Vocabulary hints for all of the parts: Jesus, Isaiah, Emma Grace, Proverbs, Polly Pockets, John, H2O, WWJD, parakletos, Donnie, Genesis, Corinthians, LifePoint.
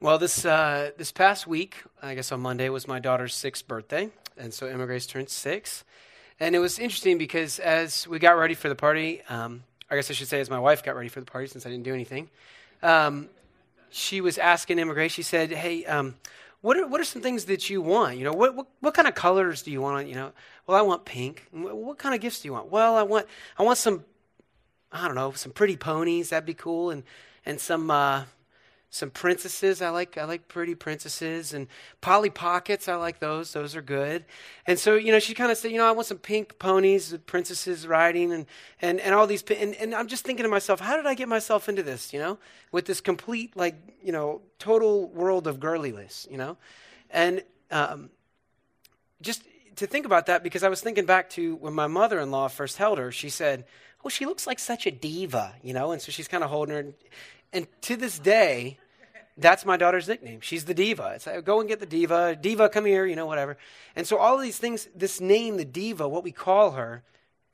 Well, this past week, I guess on Monday, was my daughter's 6th birthday, and so Emma Grace turned 6. And it was interesting because as we got ready for the party, I guess I should say as my wife got ready for the party since I didn't do anything, she was asking Emma Grace, she said, hey, what are some things that you want? You know, what kind of colors do you want? You know, well, I want pink. What kind of gifts do you want? Well, I want some, I don't know, some pretty ponies. That'd be cool. And some princesses. I like pretty princesses, and Polly Pockets. I like those. Those are good. And so, you know, she kind of said, you know, I want some pink ponies with princesses riding and all these. And I'm just thinking to myself, how did I get myself into this, you know, with this complete, like, you know, total world of girliness, you know? And just to think about that, because I was thinking back to when my mother-in-law first held her, she said, oh, she looks like such a diva, you know? And so she's kind of holding her. And to this day, that's my daughter's nickname. She's the diva. It's like, go and get the diva. Diva, come here, you know, whatever. And so all of these things, this name, the diva, what we call her,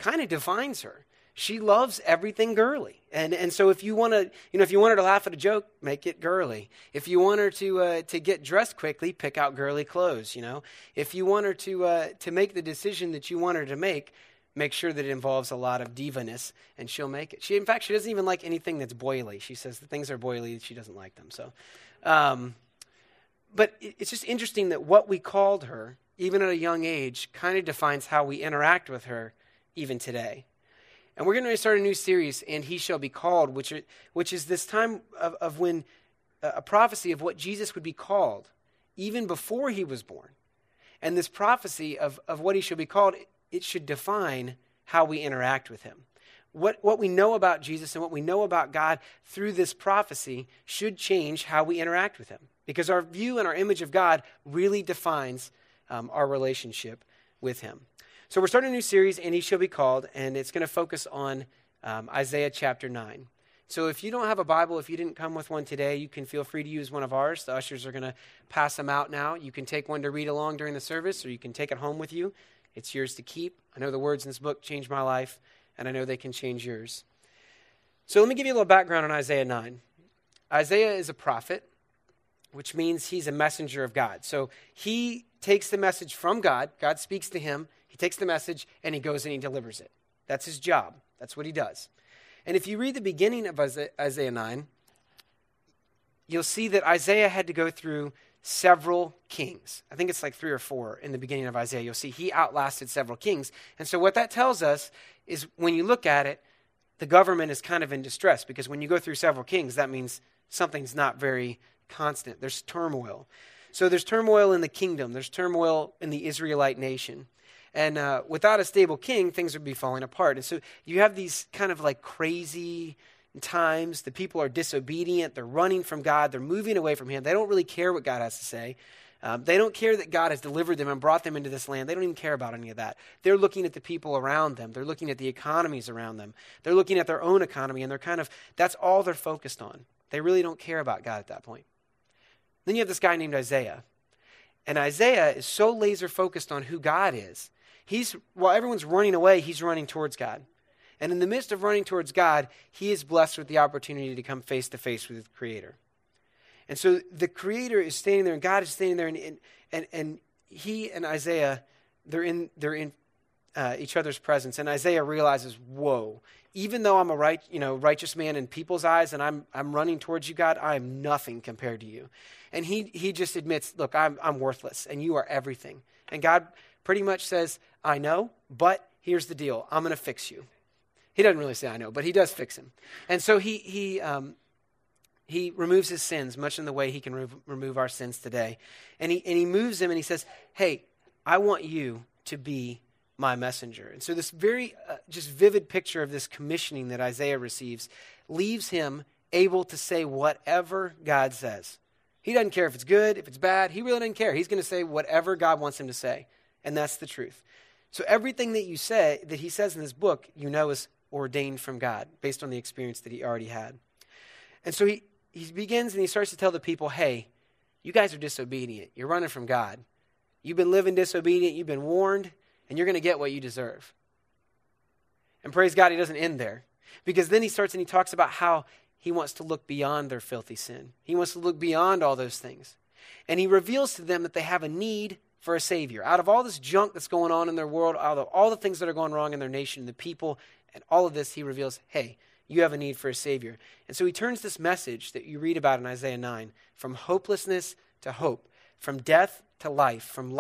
kind of defines her. She loves everything girly. And so if you want to, you know, if you want her to laugh at a joke, make it girly. If you want her to get dressed quickly, pick out girly clothes, you know. If you want her to make the decision that you want her to make sure that it involves a lot of divaness, and she'll make it. In fact, she doesn't even like anything that's boily. She says the things are boily, she doesn't like them. So, but it's just interesting that what we called her, even at a young age, kind of defines how we interact with her even today. And we're going to start a new series, And He Shall Be Called, which is this time of when a prophecy of what Jesus would be called, even before he was born. And this prophecy of what he shall be called, it should define how we interact with him. What we know about Jesus and what we know about God through this prophecy should change how we interact with him, because our view and our image of God really defines our relationship with him. So we're starting a new series, And He Shall Be Called, and it's going to focus on Isaiah chapter 9. So if you don't have a Bible, if you didn't come with one today, you can feel free to use one of ours. The ushers are going to pass them out now. You can take one to read along during the service, or you can take it home with you. It's yours to keep. I know the words in this book changed my life, and I know they can change yours. So let me give you a little background on Isaiah 9. Isaiah is a prophet, which means he's a messenger of God. So he takes the message from God. God speaks to him. He takes the message, and he goes and he delivers it. That's his job. That's what he does. And if you read the beginning of Isaiah 9, you'll see that Isaiah had to go through several kings. I think it's like 3 or 4 in the beginning of Isaiah. You'll see he outlasted several kings. And so what that tells us is when you look at it, the government is kind of in distress, because when you go through several kings, that means something's not very constant. There's turmoil. So there's turmoil in the kingdom. There's turmoil in the Israelite nation. And without a stable king, things would be falling apart. And so you have these kind of like crazy times. The people are disobedient. They're running from God. They're moving away from him. They don't really care what God has to say. They don't care that God has delivered them and brought them into this land. They don't even care about any of that. They're looking at the people around them. They're looking at the economies around them. They're looking at their own economy, and they're kind of, that's all they're focused on. They really don't care about God at that point. Then you have this guy named Isaiah. And Isaiah is so laser focused on who God is. While everyone's running away, he's running towards God. And in the midst of running towards God, he is blessed with the opportunity to come face to face with the Creator. And so the Creator is standing there, and God is standing there, and he and Isaiah, they're in each other's presence. And Isaiah realizes, whoa, even though I'm a righteous man in people's eyes, and I'm running towards you, God, I am nothing compared to you. And he just admits, look, I'm worthless, and you are everything. And God pretty much says, I know, but here's the deal. I'm going to fix you. He doesn't really say I know, but he does fix him. And so he removes his sins, much in the way he can remove our sins today. And he moves him, and he says, hey, I want you to be my messenger. And so this very just vivid picture of this commissioning that Isaiah receives leaves him able to say whatever God says. He doesn't care if it's good, if it's bad. He really doesn't care. He's going to say whatever God wants him to say. And that's the truth. So everything that you say, that he says in this book, you know is ordained from God based on the experience that he already had. And so he begins and he starts to tell the people, hey, you guys are disobedient. You're running from God. You've been living disobedient. You've been warned, and you're going to get what you deserve. And praise God, he doesn't end there, because then he starts and he talks about how He wants to look beyond their filthy sin. He wants to look beyond all those things. And he reveals to them that they have a need for a Savior. Out of all this junk that's going on in their world, out of all the things that are going wrong in their nation, the people, and all of this, he reveals, hey, you have a need for a Savior. And so he turns this message that you read about in Isaiah 9, from hopelessness to hope, from death to life, from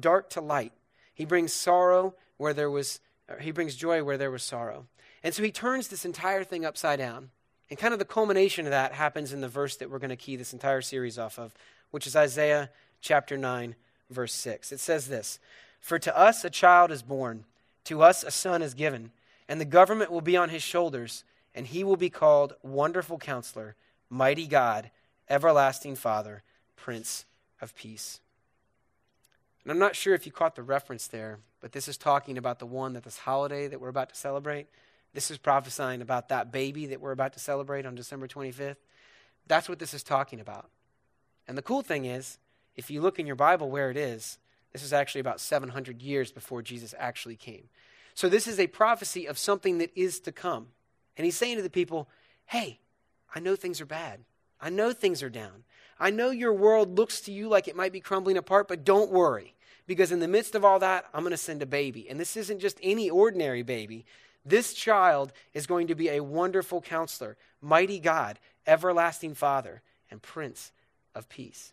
dark to light. He brings sorrow where there was, he brings joy where there was sorrow. And so he turns this entire thing upside down. And kind of the culmination of that happens in the verse that we're going to key this entire series off of, which is Isaiah chapter 9, verse 6. It says this, "For to us a child is born, to us a son is given, and the government will be on his shoulders, and he will be called Wonderful Counselor, Mighty God, Everlasting Father, Prince of Peace." And I'm not sure if you caught the reference there, but this is talking about the one that this holiday that we're about to celebrate, this is prophesying about that baby that we're about to celebrate on December 25th. That's what this is talking about. And the cool thing is, if you look in your Bible where it is, this is actually about 700 years before Jesus actually came. So this is a prophecy of something that is to come. And he's saying to the people, hey, I know things are bad. I know things are down. I know your world looks to you like it might be crumbling apart, but don't worry. Because in the midst of all that, I'm going to send a baby. And this isn't just any ordinary baby. This child is going to be a wonderful counselor, mighty God, everlasting Father, and Prince of Peace.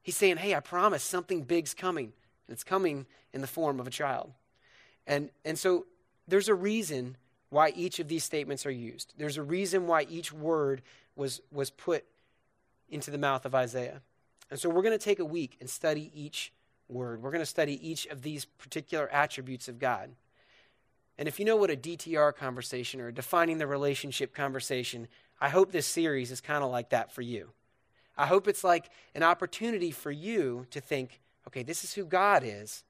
He's saying, hey, I promise something big's coming. And it's coming in the form of a child. And so there's a reason why each of these statements are used. There's a reason why each word was put into the mouth of Isaiah. And so we're going to take a week and study each word. We're going to study each of these particular attributes of God. And if you know what a DTR conversation or a defining the relationship conversation, I hope this series is kind of like that for you. I hope it's like an opportunity for you to think, okay, this is who God is.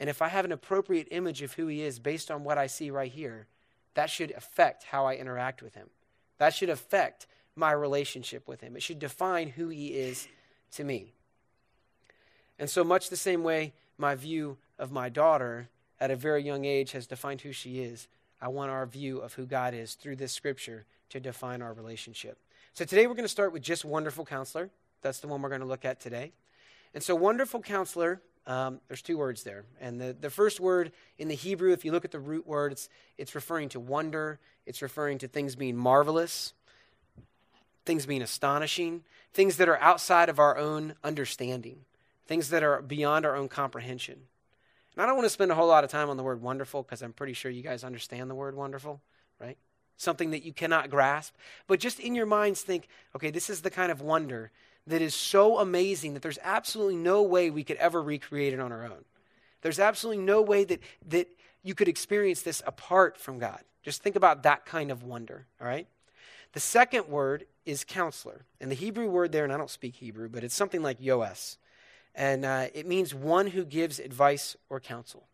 And if I have an appropriate image of who he is based on what I see right here, that should affect how I interact with him. That should affect my relationship with him. It should define who he is to me. And so much the same way my view of my daughter at a very young age has defined who she is, I want our view of who God is through this scripture to define our relationship. So today we're going to start with just Wonderful Counselor. That's the one we're going to look at today. And so Wonderful Counselor, there's two words there. And the first word in the Hebrew, if you look at the root word, it's referring to wonder. It's referring to things being marvelous, things being astonishing, things that are outside of our own understanding, things that are beyond our own comprehension. And I don't want to spend a whole lot of time on the word wonderful because I'm pretty sure you guys understand the word wonderful, right? Something that you cannot grasp. But just in your minds think, okay, this is the kind of wonder that is so amazing that there's absolutely no way we could ever recreate it on our own. There's absolutely no way that you could experience this apart from God. Just think about that kind of wonder, all right? The second word is counselor. And the Hebrew word there, and I don't speak Hebrew, but it's something like yoes. And it means one who gives advice or counsel.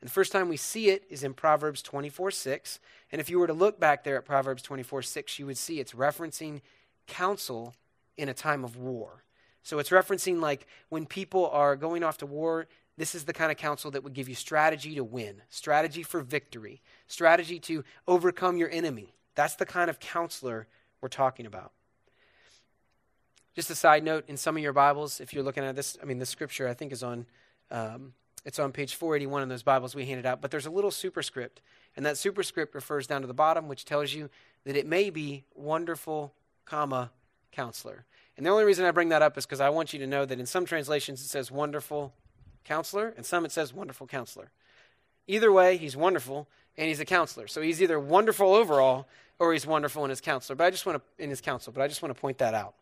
And the first time we see it is in Proverbs 24:6. And if you were to look back there at Proverbs 24:6, you would see it's referencing counsel in a time of war. So it's referencing like when people are going off to war, this is the kind of counsel that would give you strategy to win, strategy for victory, strategy to overcome your enemy. That's the kind of counselor we're talking about. Just a side note, in some of your Bibles, if you're looking at this, this scripture I think is on, it's on page 481 in those Bibles we handed out, but there's a little superscript, and that superscript refers down to the bottom, which tells you that it may be wonderful, counselor. And the only reason I bring that up is because I want you to know that in some translations it says wonderful counselor, and some it says wonderful counselor. Either way, he's wonderful and he's a counselor. So he's either wonderful overall or he's wonderful in his counselor. But I just want to point that out.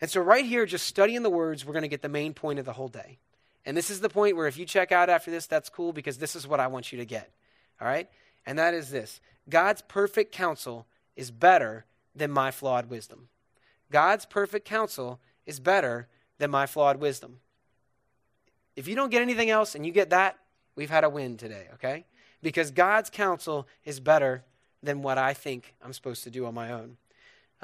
And so right here, just studying the words, we're going to get the main point of the whole day. And this is the point where if you check out after this, that's cool because this is what I want you to get. All right? And that is this. God's perfect counsel is better than my flawed wisdom. God's perfect counsel is better than my flawed wisdom. If you don't get anything else and you get that, we've had a win today, okay? Because God's counsel is better than what I think I'm supposed to do on my own.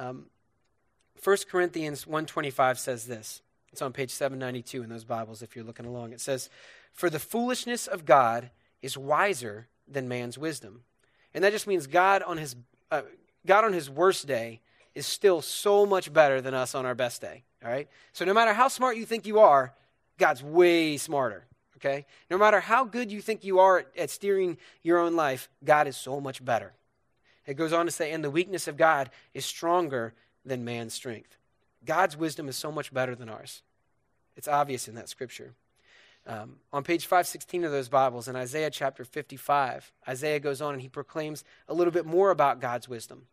1 Corinthians 1:25 says this. It's on page 792 in those Bibles if you're looking along. It says, "For the foolishness of God is wiser than man's wisdom." And that just means God on his God on his worst day is still so much better than us on our best day, all right? So no matter how smart you think you are, God's way smarter, okay? No matter how good you think you are at steering your own life, God is so much better. It goes on to say, and the weakness of God is stronger than man's strength. God's wisdom is so much better than ours. It's obvious in that scripture. On page 516 of those Bibles, in Isaiah chapter 55, Isaiah goes on and he proclaims a little bit more about God's wisdom.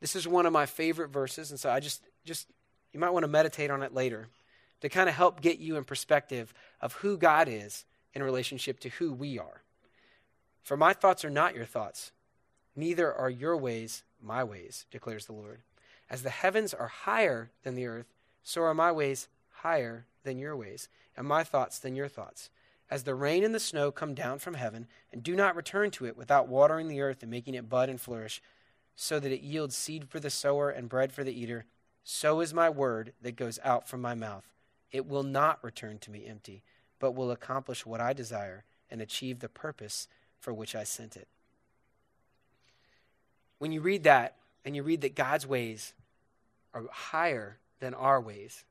This is one of my favorite verses, and so I just you might want to meditate on it later to kind of help get you in perspective of who God is in relationship to who we are. For my thoughts are not your thoughts, neither are your ways my ways, declares the Lord. As the heavens are higher than the earth, so are my ways higher than your ways, and my thoughts than your thoughts. As the rain and the snow come down from heaven and do not return to it without watering the earth and making it bud and flourish, so that it yields seed for the sower and bread for the eater, so is my word that goes out from my mouth. It will not return to me empty, but will accomplish what I desire and achieve the purpose for which I sent it. When you read that, and you read that God's ways are higher than our ways,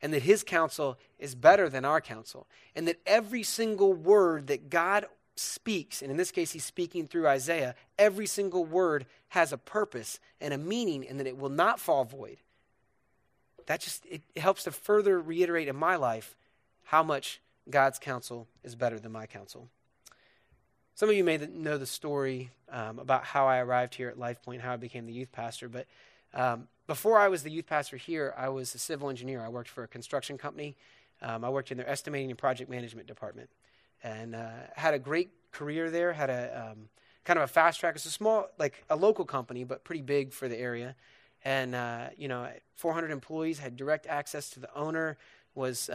and that his counsel is better than our counsel, and that every single word that God speaks, and in this case he's speaking through Isaiah, every single word has a purpose and a meaning, and that it will not fall void. That just, it helps to further reiterate in my life how much God's counsel is better than my counsel. Some of you may know the story about how I arrived here at LifePoint, how I became the youth pastor. But before I was the youth pastor here, I was a civil engineer. I worked for a construction company. I worked in their estimating and project management department, and had a great career there. Had a kind of a fast track. It's a small, like a local company, but pretty big for the area. And 400 employees, had direct access to the owner. Was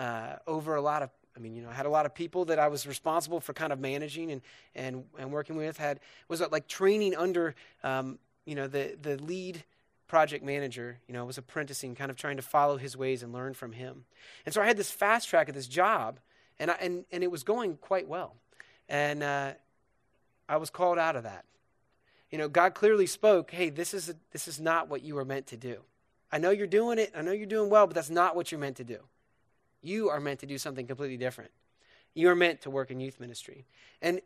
over a lot of. I had a lot of people that I was responsible for kind of managing and working with. Was training under, the lead project manager, was apprenticing, kind of trying to follow his ways and learn from him. And so I had this fast track of this job, and it was going quite well. And I was called out of that. God clearly spoke, hey, this is not what you were meant to do. I know you're doing it. I know you're doing well, but that's not what you're meant to do. You are meant to do something completely different. You are meant to work in youth ministry. And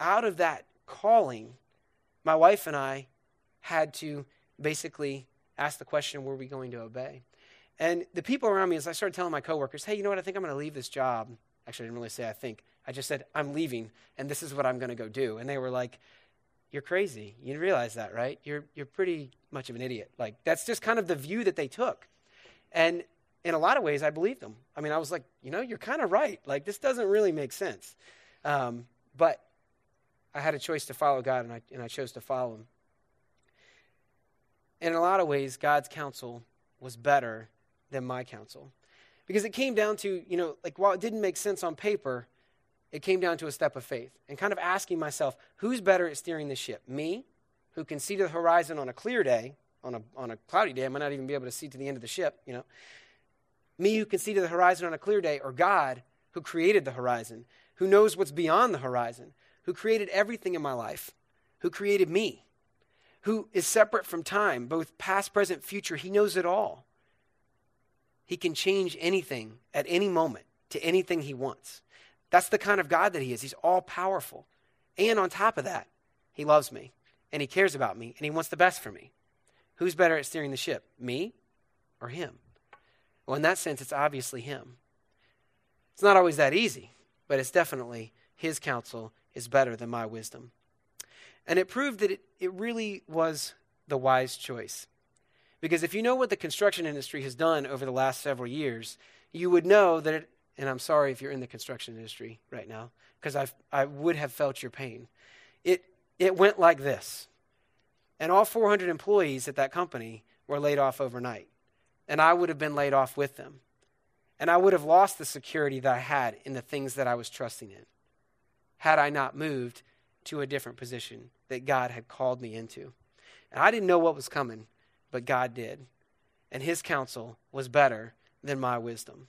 out of that calling, my wife and I had to basically ask the question, were we going to obey? And the people around me, as I started telling my coworkers, hey, you know what, I think I'm going to leave this job. Actually, I didn't really say I think. I just said, I'm leaving, and this is what I'm going to go do. And they were like, you're crazy. You realize that, right? You're pretty much of an idiot. Like, that's just kind of the view that they took. And in a lot of ways, I believed them. I was like, you're kind of right. Like, this doesn't really make sense. But I had a choice to follow God, and I chose to follow him. And in a lot of ways, God's counsel was better than my counsel. Because it came down to, while it didn't make sense on paper, it came down to a step of faith and kind of asking myself, who's better at steering the ship? Me, who can see to the horizon on a clear day, on a cloudy day, I might not even be able to see to the end of the ship, Me who can see to the horizon on a clear day, or God who created the horizon, who knows what's beyond the horizon, who created everything in my life, who created me, who is separate from time, both past, present, future. He knows it all. He can change anything at any moment to anything he wants. That's the kind of God that he is. He's all powerful. And on top of that, he loves me and he cares about me and he wants the best for me. Who's better at steering the ship, me or him? Well, in that sense, it's obviously him. It's not always that easy, but it's definitely his counsel is better than my wisdom. And it proved that it really was the wise choice. Because if you know what the construction industry has done over the last several years, you would know that it, and I'm sorry if you're in the construction industry right now, because I would have felt your pain. It went like this. And all 400 employees at that company were laid off overnight. And I would have been laid off with them. And I would have lost the security that I had in the things that I was trusting in had I not moved to a different position that God had called me into. And I didn't know what was coming, but God did. And his counsel was better than my wisdom.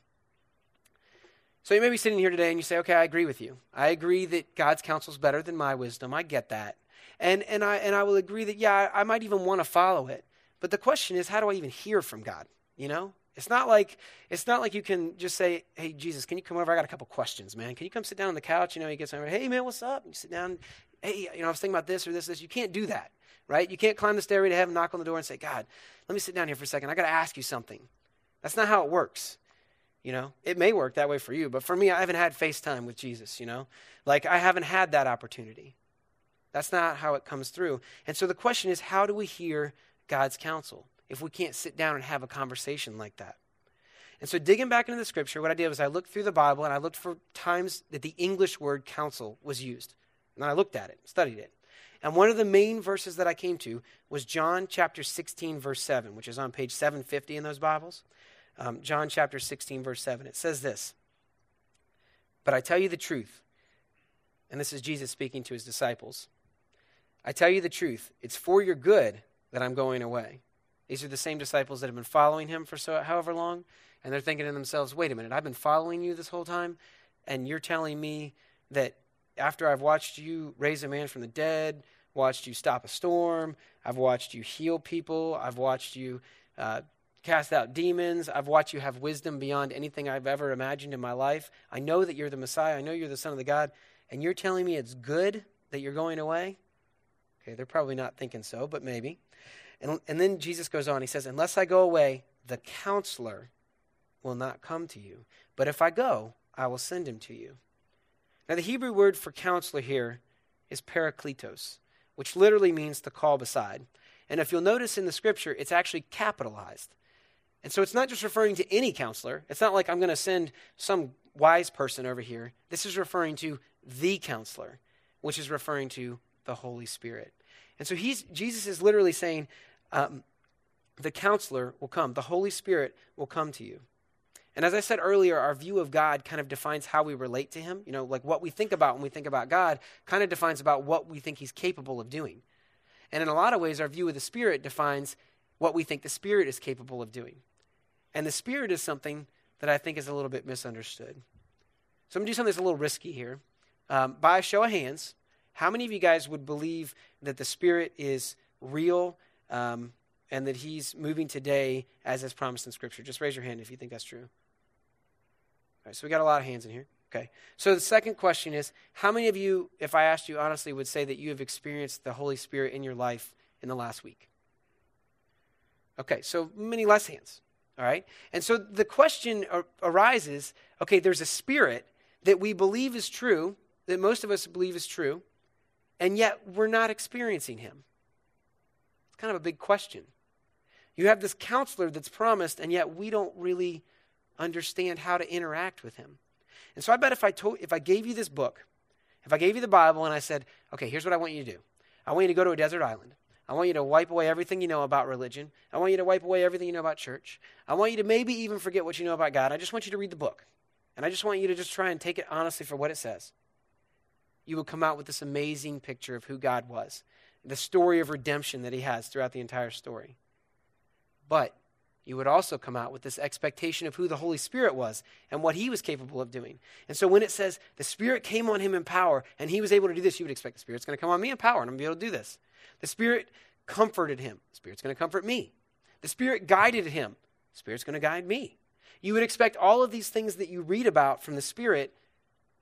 So you may be sitting here today and you say, okay, I agree with you. I agree that God's counsel is better than my wisdom. I get that. And I will agree that, yeah, I might even want to follow it. But the question is, how do I even hear from God? You know, it's not like you can just say, hey, Jesus, can you come over? I got a couple questions, man. Can you come sit down on the couch? You know, he gets over, hey, man, what's up? And you sit down. Hey, you know, I was thinking about this or this. You can't do that, right? You can't climb the stairway to heaven, knock on the door and say, God, let me sit down here for a second. I got to ask you something. That's not how it works. You know, it may work that way for you, but for me, I haven't had FaceTime with Jesus, you know, like I haven't had that opportunity. That's not how it comes through. And so the question is, how do we hear God's counsel if we can't sit down and have a conversation like that? And so digging back into the scripture, what I did was I looked through the Bible and I looked for times that the English word counsel was used. And then I looked at it, studied it. And one of the main verses that I came to was John chapter 16, verse 7, which is on page 750 in those Bibles. John chapter 16, verse 7, it says this, but I tell you the truth, and this is Jesus speaking to his disciples. I tell you the truth, it's for your good that I'm going away. These are the same disciples that have been following him for however long, and they're thinking to themselves, wait a minute, I've been following you this whole time, and you're telling me that after I've watched you raise a man from the dead, watched you stop a storm, I've watched you heal people, I've watched you cast out demons. I've watched you have wisdom beyond anything I've ever imagined in my life. I know that you're the Messiah. I know you're the Son of the God. And you're telling me it's good that you're going away? Okay, they're probably not thinking so, but maybe. And then Jesus goes on. He says, unless I go away, the counselor will not come to you. But if I go, I will send him to you. Now, the Hebrew word for counselor here is parakletos, which literally means to call beside. And if you'll notice in the scripture, it's actually capitalized. And so it's not just referring to any counselor. It's not like I'm going to send some wise person over here. This is referring to the counselor, which is referring to the Holy Spirit. And so Jesus is literally saying the counselor will come. The Holy Spirit will come to you. And as I said earlier, our view of God kind of defines how we relate to him. You know, like what we think about when we think about God kind of defines about what we think he's capable of doing. And in a lot of ways, our view of the Spirit defines what we think the Spirit is capable of doing. And the Spirit is something that I think is a little bit misunderstood. So I'm going to do something that's a little risky here. By a show of hands, how many of you guys would believe that the Spirit is real and that he's moving today as is promised in Scripture? Just raise your hand if you think that's true. All right, so we got a lot of hands in here. Okay, so the second question is, how many of you, if I asked you honestly, would say that you have experienced the Holy Spirit in your life in the last week? Okay, so many less hands. All right. And so the question arises, okay, there's a spirit that we believe is true, that most of us believe is true, and yet we're not experiencing him. It's kind of a big question. You have this counselor that's promised, and yet we don't really understand how to interact with him. And so I bet if I gave you this book, if I gave you the Bible and I said, okay, here's what I want you to do. I want you to go to a desert island. I want you to wipe away everything you know about religion. I want you to wipe away everything you know about church. I want you to maybe even forget what you know about God. I just want you to read the book. And I just want you to just try and take it honestly for what it says. You will come out with this amazing picture of who God was, the story of redemption that he has throughout the entire story. But you would also come out with this expectation of who the Holy Spirit was and what he was capable of doing. And so when it says the Spirit came on him in power and he was able to do this, you would expect the Spirit's going to come on me in power and I'm going to be able to do this. The Spirit comforted him. The Spirit's going to comfort me. The Spirit guided him. The Spirit's going to guide me. You would expect all of these things that you read about from the Spirit,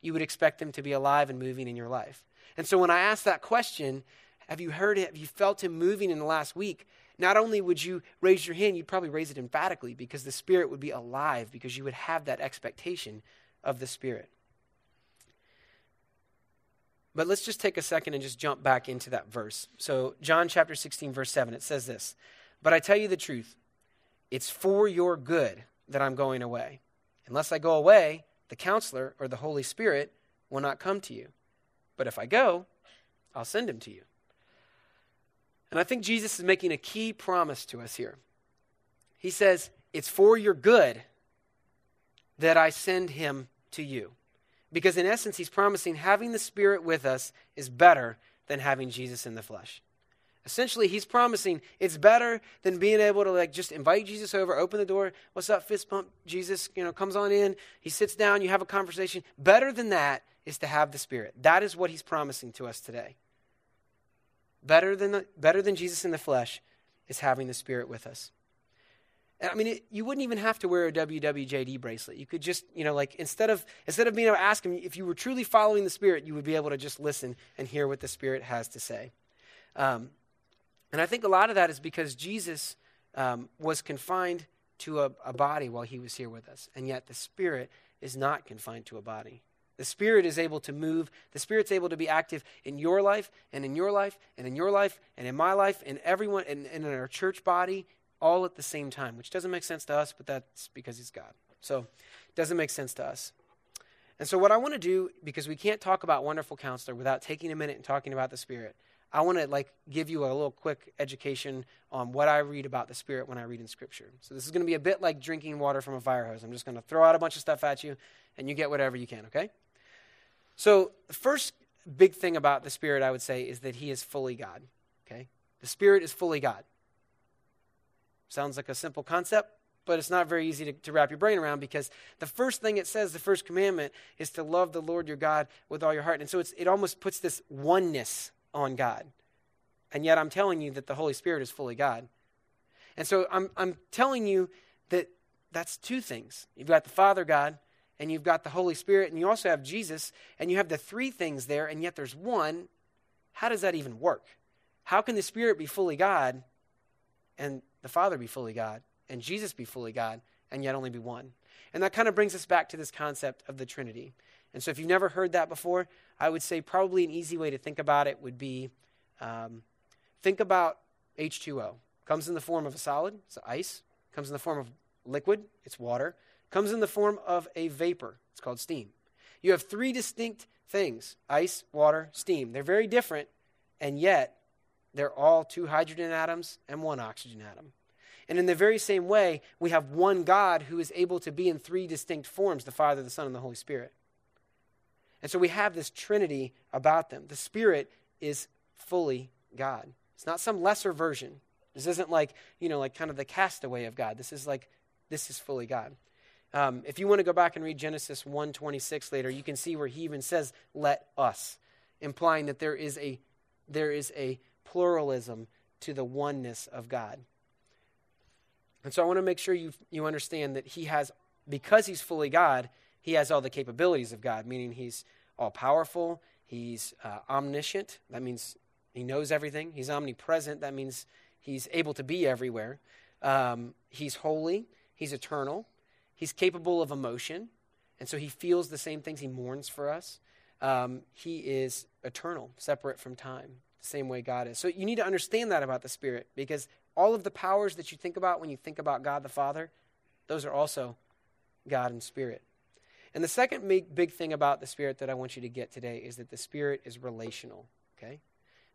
you would expect them to be alive and moving in your life. And so when I asked that question, have you heard it? Have you felt him moving in the last week? Not only would you raise your hand, you'd probably raise it emphatically because the Spirit would be alive because you would have that expectation of the Spirit. But let's just take a second and just jump back into that verse. So John chapter 16, verse 7, it says this, but I tell you the truth, it's for your good that I'm going away. Unless I go away, the counselor or the Holy Spirit will not come to you. But if I go, I'll send him to you. And I think Jesus is making a key promise to us here. He says, it's for your good that I send him to you. Because in essence, he's promising having the Spirit with us is better than having Jesus in the flesh. Essentially, he's promising it's better than being able to like just invite Jesus over, open the door, what's up, fist bump, Jesus, you know, comes on in, he sits down, you have a conversation. Better than that is to have the Spirit. That is what he's promising to us today. Better than Jesus in the flesh is having the Spirit with us. And I mean, you wouldn't even have to wear a WWJD bracelet. You could just, instead of being able to ask him, if you were truly following the Spirit, you would be able to just listen and hear what the Spirit has to say. And I think a lot of that is because Jesus was confined to a body while he was here with us. And yet the Spirit is not confined to a body. The Spirit is able to move. The Spirit's able to be active in your life and in your life and in your life and in my life and everyone and in our church body all at the same time, which doesn't make sense to us, but that's because he's God. So it doesn't make sense to us. And so what I want to do, because we can't talk about Wonderful Counselor without taking a minute and talking about the Spirit, I want to give you a little quick education on what I read about the Spirit when I read in Scripture. So this is going to be a bit like drinking water from a fire hose. I'm just going to throw out a bunch of stuff at you, and you get whatever you can, okay? So the first big thing about the Spirit, I would say, is that he is fully God, okay? The Spirit is fully God. Sounds like a simple concept, but it's not very easy to wrap your brain around, because the first thing it says, the first commandment, is to love the Lord your God with all your heart. And so it almost puts this oneness on God. And yet I'm telling you that the Holy Spirit is fully God. And so I'm telling you that that's two things. You've got the Father God, and you've got the Holy Spirit, and you also have Jesus, and you have the three things there, and yet there's one. How does that even work? How can the Spirit be fully God, and the Father be fully God, and Jesus be fully God, and yet only be one? And that kind of brings us back to this concept of the Trinity. And so if you've never heard that before, I would say probably an easy way to think about it would be, think about H2O. Comes in the form of a solid, it's ice. Comes in the form of liquid, it's water. Comes in the form of a vapor, it's called steam. You have three distinct things: ice, water, steam. They're very different, and yet they're all two hydrogen atoms and one oxygen atom. And in the very same way, we have one God who is able to be in three distinct forms: the Father, the Son, and the Holy Spirit. And so we have this Trinity about them. The Spirit is fully God. It's not some lesser version. This isn't kind of the castaway of God. This is fully God. If you want to go back and read Genesis 1:26 later, you can see where he even says, "Let us," implying that there is a pluralism to the oneness of God. And so I want to make sure you understand that he has, because he's fully God, he has all the capabilities of God, meaning he's all powerful, he's omniscient. That means he knows everything. He's omnipresent. That means he's able to be everywhere. He's holy. He's eternal. He's capable of emotion, and so he feels the same things. He mourns for us. He is eternal, separate from time, the same way God is. So you need to understand that about the Spirit, because all of the powers that you think about when you think about God the Father, those are also God and Spirit. And the second big thing about the Spirit that I want you to get today is that the Spirit is relational, okay?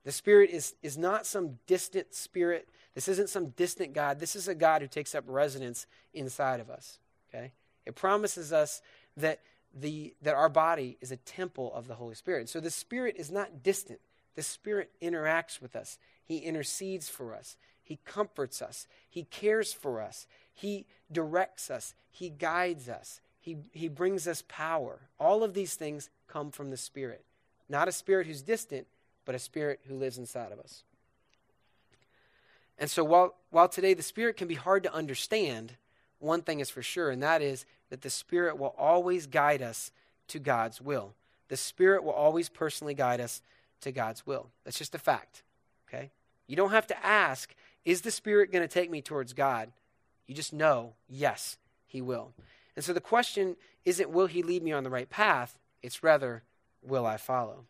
The Spirit is not some distant spirit. This isn't some distant God. This is a God who takes up residence inside of us. Okay, it promises us that that our body is a temple of the Holy Spirit. So the Spirit is not distant. The Spirit interacts with us. He intercedes for us. He comforts us. He cares for us. He directs us. He guides us. He brings us power. All of these things come from the Spirit. Not a spirit who's distant, but a spirit who lives inside of us. And so while today the Spirit can be hard to understand, one thing is for sure, and that is that the Spirit will always guide us to God's will. The Spirit will always personally guide us to God's will. That's just a fact, okay? You don't have to ask, is the Spirit going to take me towards God? You just know, yes, he will. And so the question isn't, will he lead me on the right path? It's rather, will I follow?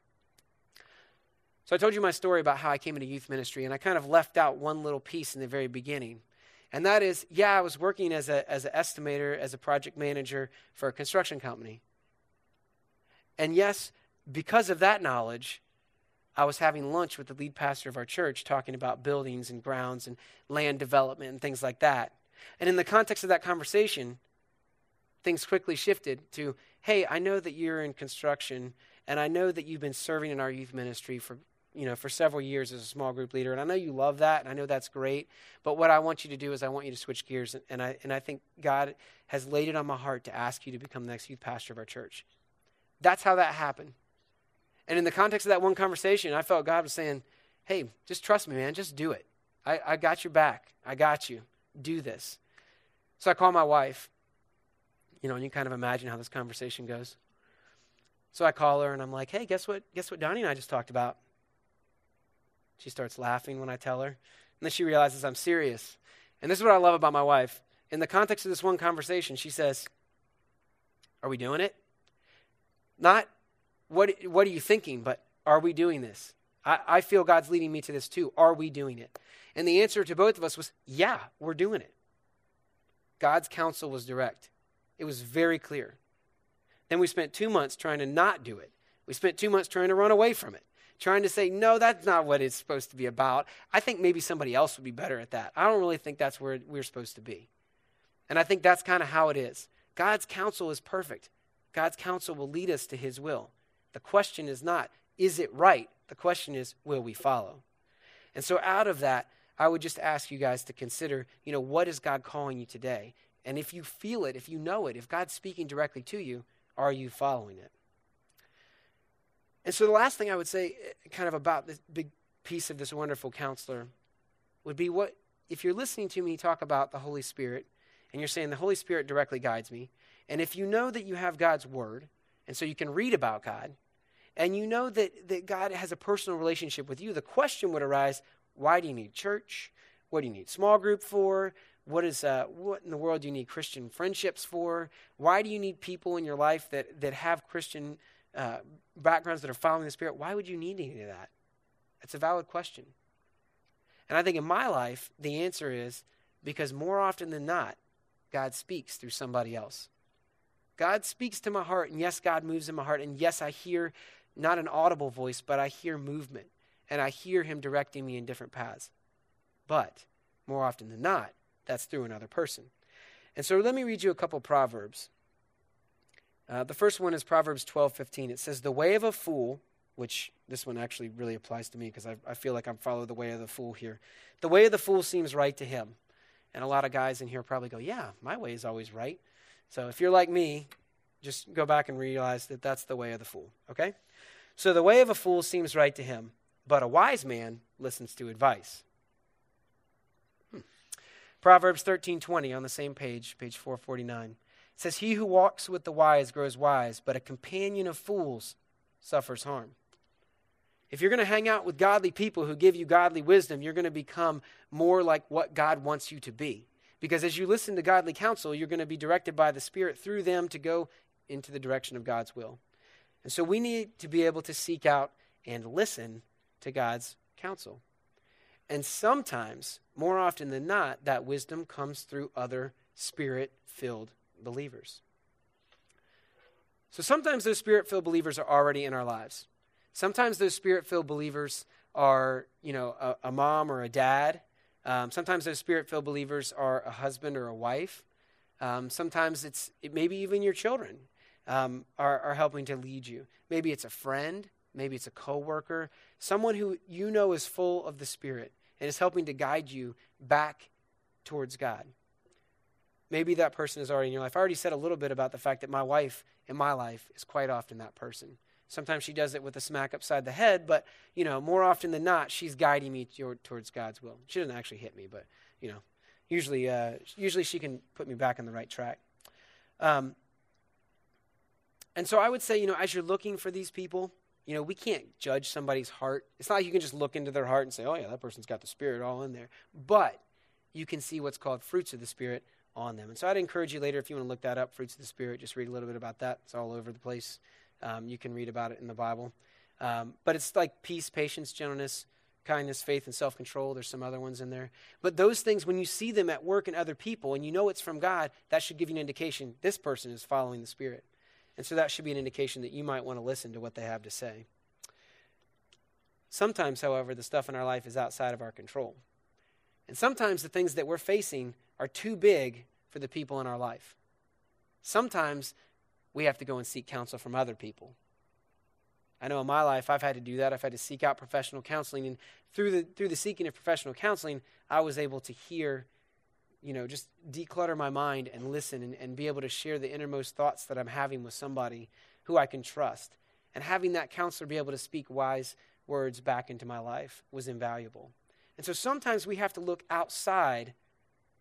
So I told you my story about how I came into youth ministry, and I kind of left out one little piece in the very beginning. And that is, I was working as an estimator, as a project manager for a construction company. And yes, because of that knowledge, I was having lunch with the lead pastor of our church talking about buildings and grounds and land development and things like that. And in the context of that conversation, things quickly shifted to, hey, I know that you're in construction, and I know that you've been serving in our youth ministry for several years as a small group leader. And I know you love that, and I know that's great. But what I want you to do is I want you to switch gears. And I think God has laid it on my heart to ask you to become the next youth pastor of our church. That's how that happened. And in the context of that one conversation, I felt God was saying, hey, just trust me, man. Just do it. I got your back. I got you. Do this. So I call my wife, and you kind of imagine how this conversation goes. So I call her and I'm like, hey, guess what Donnie and I just talked about? She starts laughing when I tell her. And then she realizes I'm serious. And this is what I love about my wife. In the context of this one conversation, she says, are we doing it? Not, what are you thinking? But are we doing this? I feel God's leading me to this too. Are we doing it? And the answer to both of us was, yeah, we're doing it. God's counsel was direct. It was very clear. Then we spent 2 months trying to not do it. We spent 2 months trying to run away from it, trying to say, no, that's not what it's supposed to be about. I think maybe somebody else would be better at that. I don't really think that's where we're supposed to be. And I think that's kind of how it is. God's counsel is perfect. God's counsel will lead us to his will. The question is not, is it right? The question is, will we follow? And so out of that, I would just ask you guys to consider, what is God calling you today? And if you feel it, if you know it, if God's speaking directly to you, are you following it? And so the last thing I would say kind of about this big piece of this wonderful counselor would be what, if you're listening to me talk about the Holy Spirit and you're saying the Holy Spirit directly guides me, and if you know that you have God's word and so you can read about God and you know that God has a personal relationship with you, the question would arise, why do you need church? What do you need small group for? What in the world do you need Christian friendships for? Why do you need people in your life that have Christian backgrounds that are following the Spirit? Why would you need any of that? That's a valid question. And I think in my life, the answer is because more often than not, God speaks through somebody else. God speaks to my heart, and yes, God moves in my heart, and yes, I hear not an audible voice, but I hear movement, and I hear him directing me in different paths. But more often than not, that's through another person. And so let me read you a couple Proverbs. The first one is Proverbs 12:15. It says, the way of a fool, which this one actually really applies to me because I feel like I'm following the way of the fool here. The way of the fool seems right to him. And a lot of guys in here probably go, yeah, my way is always right. So if you're like me, just go back and realize that that's the way of the fool, okay? So the way of a fool seems right to him, but a wise man listens to advice. Proverbs 13:20 on the same page, page 449. It says, he who walks with the wise grows wise, but a companion of fools suffers harm. If you're going to hang out with godly people who give you godly wisdom, you're going to become more like what God wants you to be. Because as you listen to godly counsel, you're going to be directed by the Spirit through them to go into the direction of God's will. And so we need to be able to seek out and listen to God's counsel. And sometimes, more often than not, that wisdom comes through other Spirit-filled believers. So sometimes those Spirit-filled believers are already in our lives. Sometimes those Spirit-filled believers are, a mom or a dad. Sometimes those Spirit-filled believers are a husband or a wife. Sometimes it maybe even your children are helping to lead you. Maybe it's a friend. Maybe it's a coworker, someone who you know is full of the Spirit and is helping to guide you back towards God. Maybe that person is already in your life. I already said a little bit about the fact that my wife in my life is quite often that person. Sometimes she does it with a smack upside the head, but, more often than not, she's guiding me towards God's will. She doesn't actually hit me, but, usually she can put me back on the right track. And so I would say, as you're looking for these people, we can't judge somebody's heart. It's not like you can just look into their heart and say, oh, yeah, that person's got the Spirit all in there. But you can see what's called fruits of the Spirit on them. And so I'd encourage you later, if you want to look that up, fruits of the Spirit, just read a little bit about that. It's all over the place. You can read about it in the Bible. But it's like peace, patience, gentleness, kindness, faith, and self-control. There's some other ones in there. But those things, when you see them at work in other people and you know it's from God, that should give you an indication this person is following the Spirit. And so that should be an indication that you might want to listen to what they have to say. Sometimes, however, the stuff in our life is outside of our control. And sometimes the things that we're facing are too big for the people in our life. Sometimes we have to go and seek counsel from other people. I know in my life I've had to do that. I've had to seek out professional counseling. And through the seeking of professional counseling, I was able to hear, just declutter my mind and listen and be able to share the innermost thoughts that I'm having with somebody who I can trust. And having that counselor be able to speak wise words back into my life was invaluable. And so sometimes we have to look outside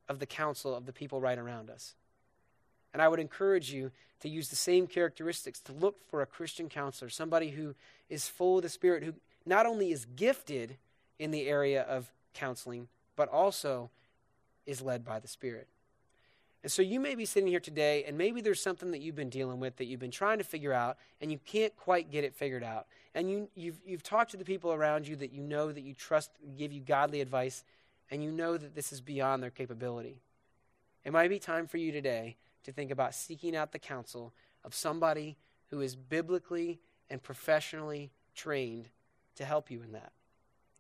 of the counsel of the people right around us. And I would encourage you to use the same characteristics, to look for a Christian counselor, somebody who is full of the Spirit, who not only is gifted in the area of counseling, but also is led by the Spirit. And so you may be sitting here today, and maybe there's something that you've been dealing with that you've been trying to figure out, and you can't quite get it figured out. And you've talked to the people around you that you know, that you trust, give you godly advice, and you know that this is beyond their capability. It might be time for you today to think about seeking out the counsel of somebody who is biblically and professionally trained to help you in that.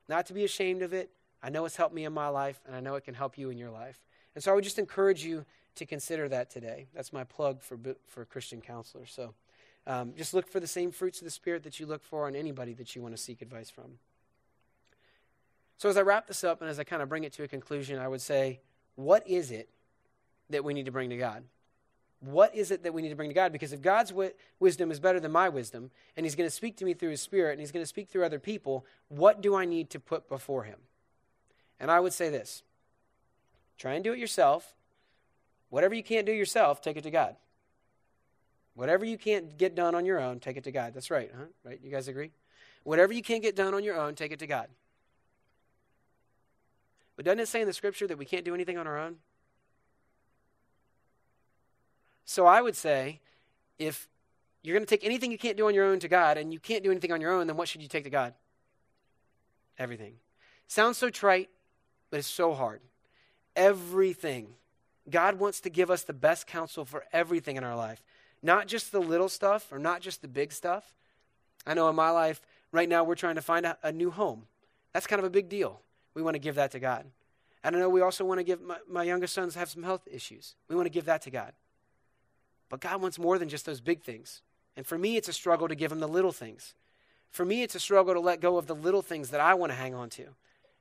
Not to be ashamed of it. I know it's helped me in my life, and I know it can help you in your life. And so I would just encourage you to consider that today. That's my plug for Christian counselors. So just look for the same fruits of the Spirit that you look for in anybody that you want to seek advice from. So as I wrap this up and as I kind of bring it to a conclusion, I would say, what is it that we need to bring to God? What is it that we need to bring to God? Because if God's wisdom is better than my wisdom, and he's going to speak to me through his Spirit, and he's going to speak through other people, what do I need to put before him? And I would say this: try and do it yourself. Whatever you can't do yourself, take it to God. Whatever you can't get done on your own, take it to God. That's right, huh? Right? You guys agree? Whatever you can't get done on your own, take it to God. But doesn't it say in the Scripture that we can't do anything on our own? So I would say, if you're going to take anything you can't do on your own to God, and you can't do anything on your own, then what should you take to God? Everything. Sounds so trite, but it's so hard. Everything. God wants to give us the best counsel for everything in our life, not just the little stuff or not just the big stuff. I know in my life right now, we're trying to find a new home. That's kind of a big deal. We want to give that to God. And I know we also want to give, my youngest sons have some health issues. We want to give that to God. But God wants more than just those big things. And for me, it's a struggle to give him the little things. For me, it's a struggle to let go of the little things that I want to hang on to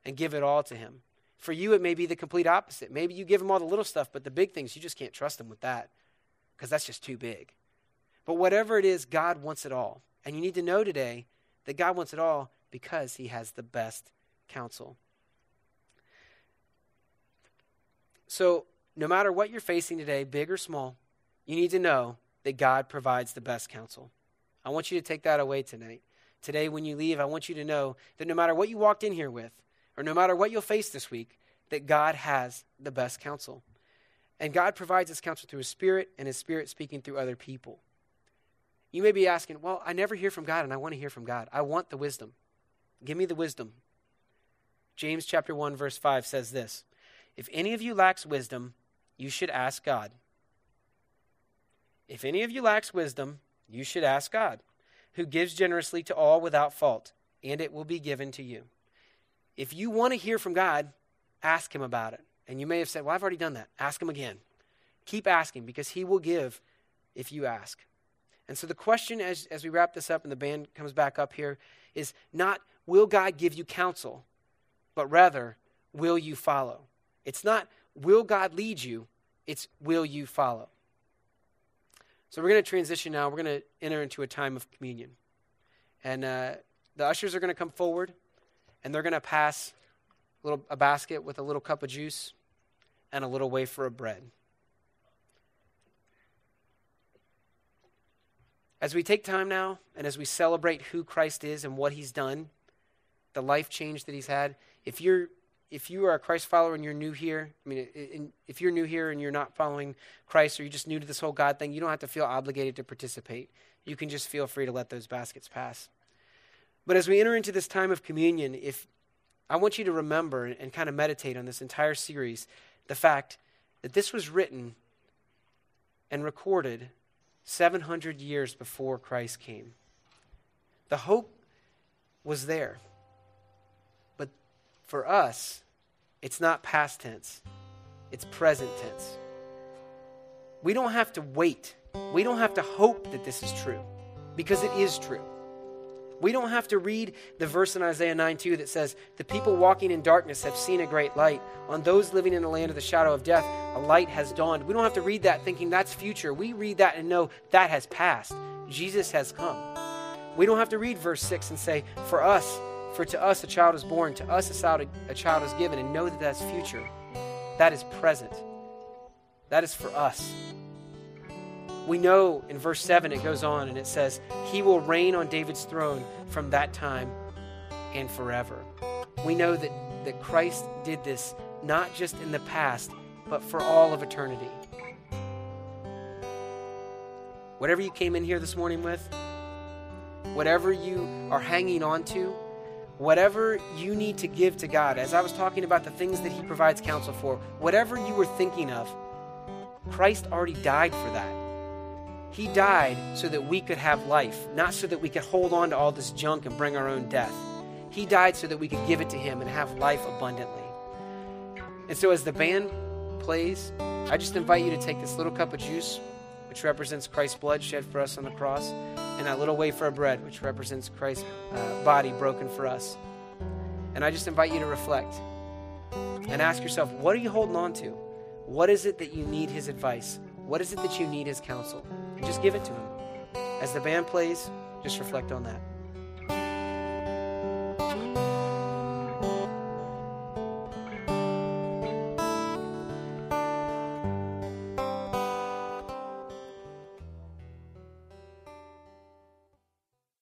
and give it all to him. For you, it may be the complete opposite. Maybe you give him all the little stuff, but the big things, you just can't trust him with that because that's just too big. But whatever it is, God wants it all. And you need to know today that God wants it all because he has the best counsel. So no matter what you're facing today, big or small, you need to know that God provides the best counsel. I want you to take that away tonight. Today, when you leave, I want you to know that no matter what you walked in here with, or no matter what you'll face this week, that God has the best counsel. And God provides his counsel through his Spirit, and his Spirit speaking through other people. You may be asking, well, I never hear from God, and I want to hear from God. I want the wisdom. Give me the wisdom. James chapter 1, verse 5 says this: if any of you lacks wisdom, you should ask God. If any of you lacks wisdom, you should ask God, who gives generously to all without fault, and it will be given to you. If you want to hear from God, ask him about it. And you may have said, well, I've already done that. Ask him again. Keep asking, because he will give if you ask. And so the question as we wrap this up and the band comes back up here is not, will God give you counsel? But rather, will you follow? It's not, will God lead you? It's, will you follow? So we're going to transition now. We're going to enter into a time of communion. And the ushers are going to come forward. And they're going to pass a basket with a little cup of juice and a little wafer of bread. As we take time now and as we celebrate who Christ is and what he's done, the life change that he's had, if you are a Christ follower and you're new here, I mean, if you're new here and you're not following Christ or you're just new to this whole God thing, you don't have to feel obligated to participate. You can just feel free to let those baskets pass. But as we enter into this time of communion, I want you to remember and kind of meditate on this entire series, the fact that this was written and recorded 700 years before Christ came. The hope was there. But for us, it's not past tense. It's present tense. We don't have to wait. We don't have to hope that this is true, because it is true. We don't have to read the verse in Isaiah 9:2 that says, the people walking in darkness have seen a great light. On those living in the land of the shadow of death, a light has dawned. We don't have to read that thinking that's future. We read that and know that has passed. Jesus has come. We don't have to read verse 6 and say, for us, For to us a child is born, to us a child is given, and know that that's future. That is present. That is for us. We know in verse 7 it goes on and it says, he will reign on David's throne from that time and forever. We know that Christ did this not just in the past, but for all of eternity. Whatever you came in here this morning with, whatever you are hanging on to, whatever you need to give to God, as I was talking about the things that he provides counsel for, whatever you were thinking of, Christ already died for that. He died so that we could have life, not so that we could hold on to all this junk and bring our own death. He died so that we could give it to him and have life abundantly. And so as the band plays, I just invite you to take this little cup of juice, which represents Christ's blood shed for us on the cross, and that little wafer of bread, which represents Christ's body broken for us. And I just invite you to reflect and ask yourself, what are you holding on to? What is it that you need his advice? What is it that you need his counsel? And just give it to him. As the band plays, just reflect on that.